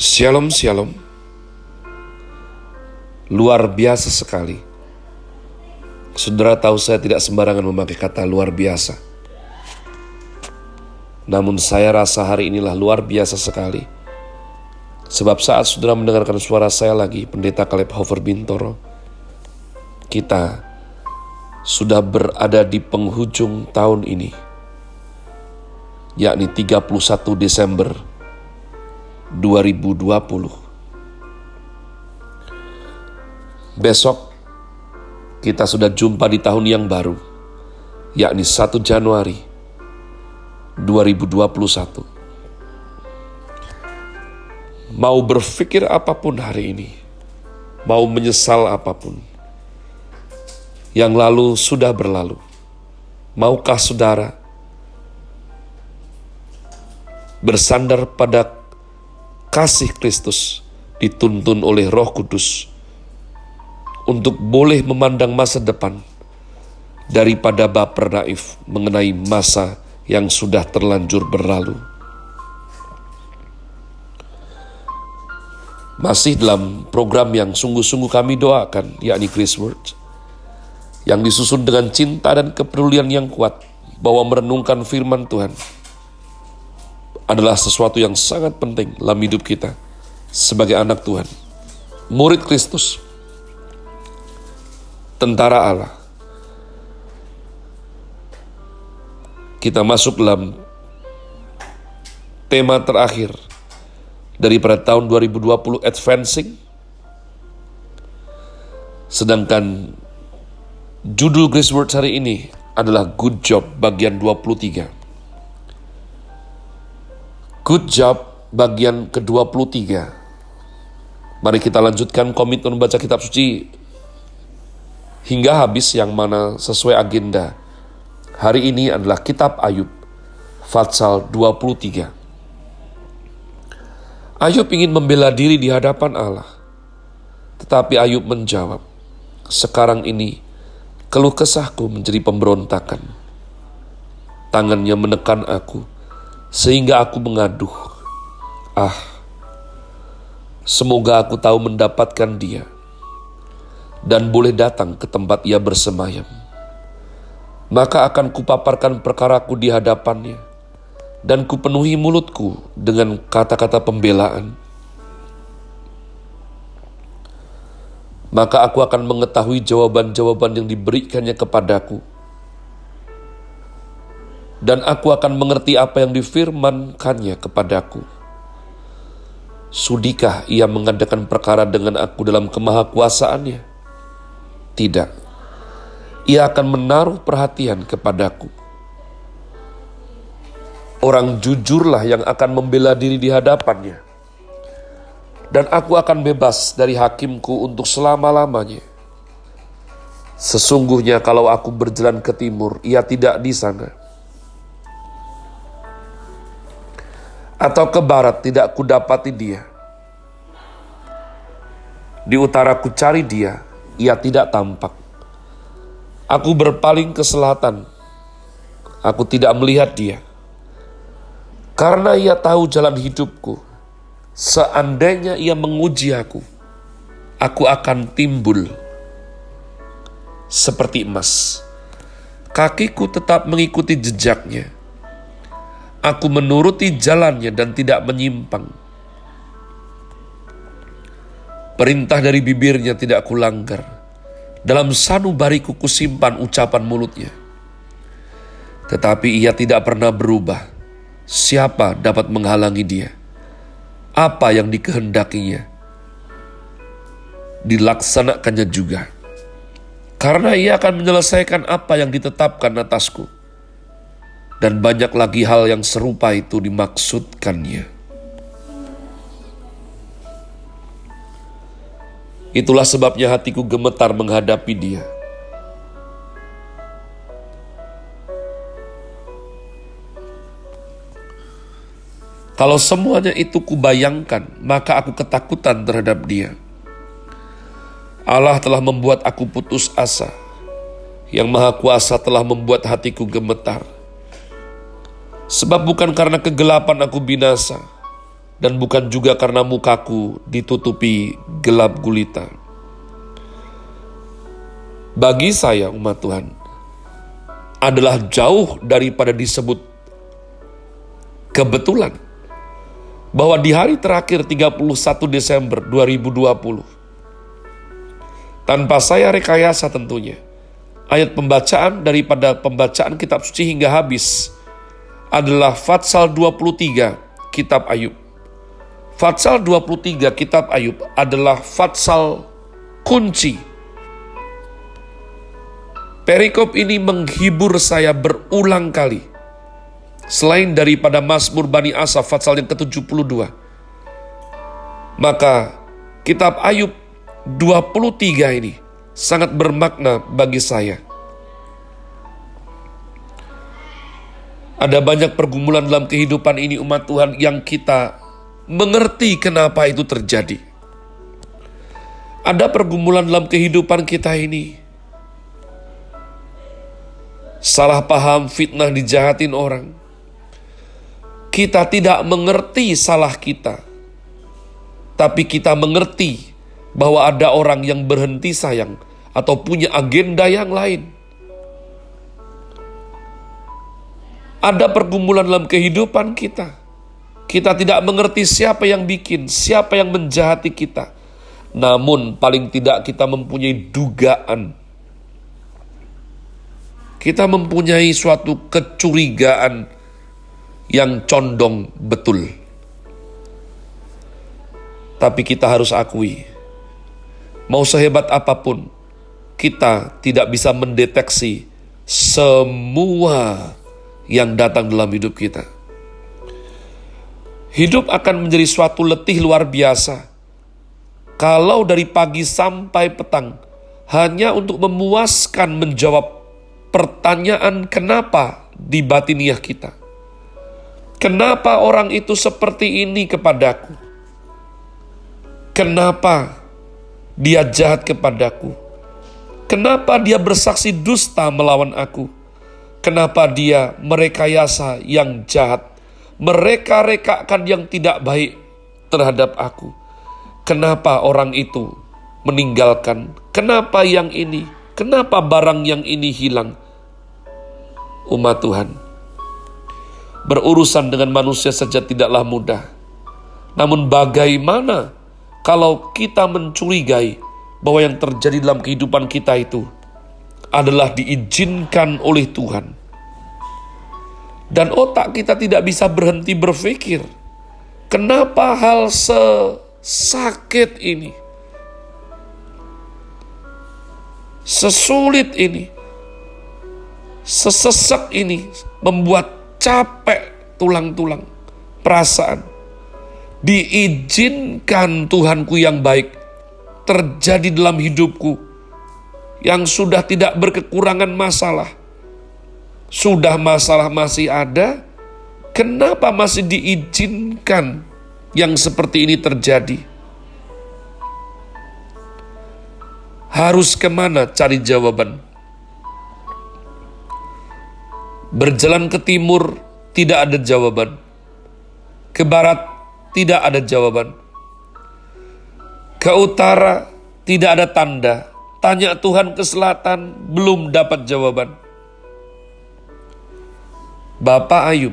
Shalom, shalom. Luar biasa sekali. Saudara tahu saya tidak sembarangan memakai kata luar biasa. Namun saya rasa hari inilah luar biasa sekali. Sebab saat saudara mendengarkan suara saya lagi, Pendeta Caleb Hoover Bintoro, kita sudah berada di penghujung tahun ini, yakni 31 Desember 2020. Besok kita sudah jumpa di tahun yang baru, yakni 1 Januari 2021. Mau berpikir apapun hari ini, mau menyesal apapun, yang lalu sudah berlalu. Maukah saudara bersandar pada kasih Kristus, dituntun oleh Roh Kudus, untuk boleh memandang masa depan daripada baper naif mengenai masa yang sudah terlanjur berlalu? Masih dalam program yang sungguh-sungguh kami doakan, yakni Grace Words, yang disusun dengan cinta dan kepedulian yang kuat, bahwa merenungkan firman Tuhan adalah sesuatu yang sangat penting dalam hidup kita sebagai anak Tuhan, murid Kristus, tentara Allah. Kita masuk dalam tema terakhir daripada tahun 2020, Advancing. Sedangkan judul Grace Words hari ini adalah Good Job bagian 23. Good Job bagian ke-23. Mari kita lanjutkan komitmen membaca kitab suci hingga habis, yang mana sesuai agenda hari ini adalah kitab Ayub Fatsal 23. Ayub ingin membela diri di hadapan Allah, tetapi Ayub menjawab, sekarang ini keluh kesahku menjadi pemberontakan. Tangannya menekan aku, sehingga aku mengaduh. Ah, semoga aku tahu mendapatkan dia, dan boleh datang ke tempat ia bersemayam. Maka akan kupaparkan perkaraku di hadapannya, dan kupenuhi mulutku dengan kata-kata pembelaan. Maka aku akan mengetahui jawaban-jawaban yang diberikannya kepadaku. Dan aku akan mengerti apa yang difirmankannya kepadaku. Sudikah ia mengadakan perkara dengan aku dalam kemahakuasaannya? Tidak. Ia akan menaruh perhatian kepadaku. Orang jujurlah yang akan membela diri di hadapannya. Dan aku akan bebas dari hakimku untuk selama-lamanya. Sesungguhnya kalau aku berjalan ke timur, ia tidak di sana. Atau ke barat, tidak kudapati dia. Di utara ku cari dia, ia tidak tampak. Aku berpaling ke selatan, aku tidak melihat dia. Karena ia tahu jalan hidupku, seandainya ia menguji aku akan timbul seperti emas. Kakiku tetap mengikuti jejaknya. Aku menuruti jalannya dan tidak menyimpang. Perintah dari bibirnya tidak kulanggar. Dalam sanubariku kusimpan ucapan mulutnya. Tetapi ia tidak pernah berubah. Siapa dapat menghalangi dia? Apa yang dikehendakinya, dilaksanakannya juga. Karena ia akan menyelesaikan apa yang ditetapkan atasku. Dan banyak lagi hal yang serupa itu dimaksudkannya. Itulah sebabnya hatiku gemetar menghadapi dia. Kalau semuanya itu kubayangkan, maka aku ketakutan terhadap dia. Allah telah membuat aku putus asa. Yang Maha Kuasa telah membuat hatiku gemetar. Sebab bukan karena kegelapan aku binasa, dan bukan juga karena mukaku ditutupi gelap gulita. Bagi saya, umat Tuhan, adalah jauh daripada disebut kebetulan bahwa di hari terakhir 31 Desember 2020, tanpa saya rekayasa tentunya, ayat pembacaan daripada pembacaan kitab suci hingga habis adalah Fatsal 23 kitab Ayub. Fatsal 23 kitab Ayub adalah fatsal kunci. Perikop ini menghibur saya berulang kali. Selain daripada Mazmur Bani Asaf fatsal yang ke-72. Maka kitab Ayub 23 ini sangat bermakna bagi saya. Ada banyak pergumulan dalam kehidupan ini, umat Tuhan, yang kita mengerti kenapa itu terjadi. Ada pergumulan dalam kehidupan kita ini. Salah paham, fitnah, dijahatin orang. Kita tidak mengerti salah kita. Tapi kita mengerti bahwa ada orang yang berhenti sayang atau punya agenda yang lain. Ada pergumulan dalam kehidupan kita. Kita tidak mengerti siapa yang bikin, siapa yang menjahati kita. Namun paling tidak kita mempunyai dugaan. Kita mempunyai suatu kecurigaan yang condong betul. Tapi kita harus akui, mau sehebat apapun, kita tidak bisa mendeteksi semua yang datang dalam hidup kita. Hidup akan menjadi suatu letih luar biasa kalau dari pagi sampai petang hanya untuk memuaskan menjawab pertanyaan kenapa di batiniah kita. Kenapa orang itu seperti ini kepadaku? Kenapa dia jahat kepadaku? Kenapa dia bersaksi dusta melawan aku? Kenapa dia merekayasa yang jahat? Mereka-rekakan yang tidak baik terhadap aku. Kenapa orang itu meninggalkan? Kenapa yang ini? Kenapa barang yang ini hilang? Umat Tuhan, berurusan dengan manusia saja tidaklah mudah. Namun bagaimana kalau kita mencurigai bahwa yang terjadi dalam kehidupan kita itu adalah diizinkan oleh Tuhan? Dan otak kita tidak bisa berhenti berpikir, kenapa hal sesakit ini, sesulit ini, sesesek ini, membuat capek tulang-tulang perasaan. Diizinkan Tuhanku yang baik terjadi dalam hidupku, yang sudah tidak berkekurangan masalah. Sudah masalah masih ada, kenapa masih diizinkan yang seperti ini terjadi? Harus kemana cari jawaban? Berjalan ke timur, tidak ada jawaban. Ke barat, tidak ada jawaban. Ke utara, tidak ada tanda. Tanya Tuhan ke selatan, belum dapat jawaban. Bapak Ayub,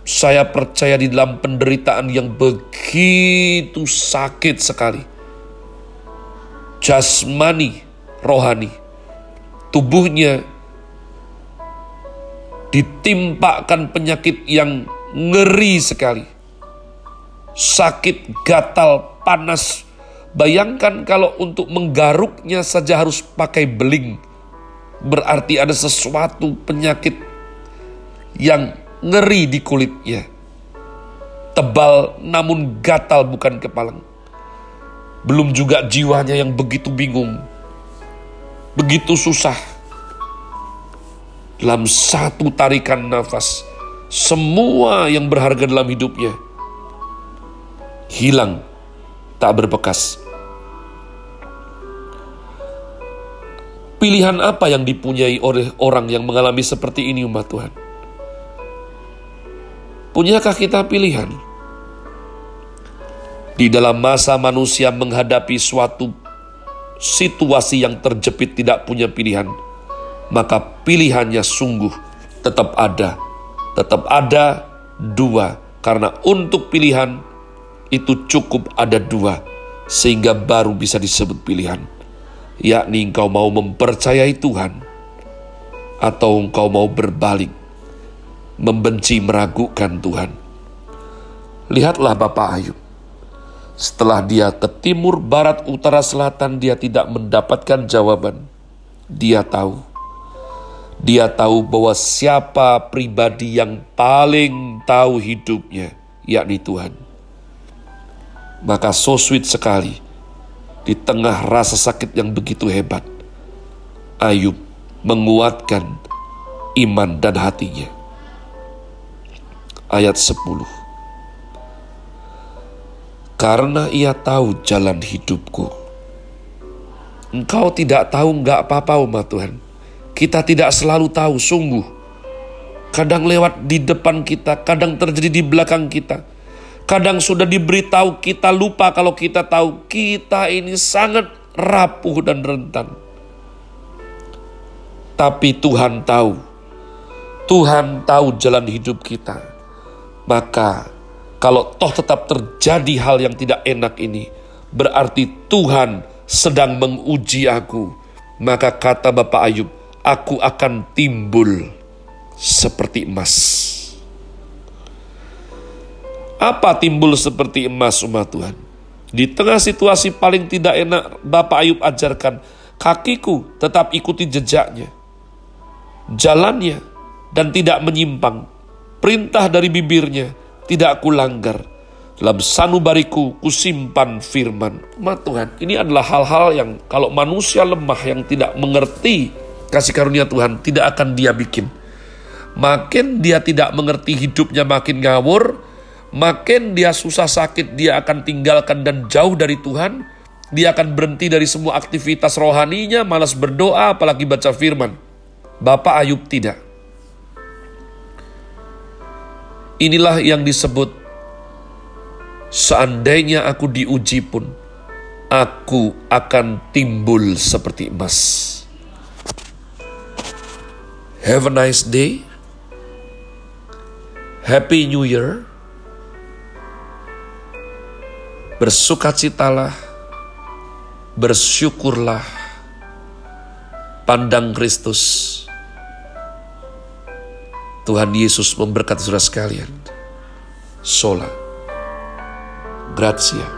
saya percaya di dalam penderitaan yang begitu sakit sekali, jasmani, rohani, tubuhnya ditimpakan penyakit yang ngeri sekali. Sakit, gatal, panas. Bayangkan kalau untuk menggaruknya saja harus pakai beling. Berarti ada sesuatu penyakit yang ngeri di kulitnya. Tebal namun gatal bukan kepalang. Belum juga jiwanya yang begitu bingung. Begitu susah. Dalam satu tarikan nafas, semua yang berharga dalam hidupnya hilang, tak berbekas. Pilihan apa yang dipunyai oleh orang yang mengalami seperti ini, umat Tuhan? Punyakah kita pilihan? Di dalam masa manusia menghadapi suatu situasi yang terjepit tidak punya pilihan, maka pilihannya sungguh tetap ada. Tetap ada dua, karena untuk pilihan itu cukup ada dua, sehingga baru bisa disebut pilihan. Yakni engkau mau mempercayai Tuhan, atau engkau mau berbalik, membenci meragukan Tuhan. Lihatlah Bapak Ayub. Setelah dia ke timur, barat, utara, selatan, dia tidak mendapatkan jawaban. Dia tahu bahwa siapa pribadi yang paling tahu hidupnya, yakni Tuhan. Maka so sweet sekali, di tengah rasa sakit yang begitu hebat, Ayub menguatkan iman dan hatinya. Ayat 10. Karena ia tahu jalan hidupku. Engkau tidak tahu, enggak apa-apa umat Tuhan. Kita tidak selalu tahu, sungguh. Kadang lewat di depan kita, kadang terjadi di belakang kita. Kadang sudah diberitahu, kita lupa kalau kita tahu. Kita ini sangat rapuh dan rentan. Tapi Tuhan tahu. Tuhan tahu jalan hidup kita. Maka kalau toh tetap terjadi hal yang tidak enak ini, berarti Tuhan sedang menguji aku. Maka kata Bapak Ayub, aku akan timbul seperti emas. Apa timbul seperti emas, umat Tuhan? Di tengah situasi paling tidak enak, Bapak Ayub ajarkan, kakiku tetap ikuti jejaknya, jalannya, dan tidak menyimpang. Perintah dari bibirnya tidak aku langgar, dalam sanubariku kusimpan firman. Umat Tuhan, ini adalah hal-hal yang kalau manusia lemah yang tidak mengerti kasih karunia Tuhan, tidak akan dia bikin. Makin dia tidak mengerti hidupnya makin ngawur, makin dia susah sakit, dia akan tinggalkan dan jauh dari Tuhan. Dia akan berhenti dari semua aktivitas rohaninya, malas berdoa, apalagi baca firman. Bapak Ayub tidak. Inilah yang disebut, seandainya aku diuji pun, aku akan timbul seperti emas. Have a nice day. Happy New Year. Bersukacitalah, bersyukurlah, pandang Kristus. Tuhan Yesus memberkati saudara sekalian. Sola. Grazie.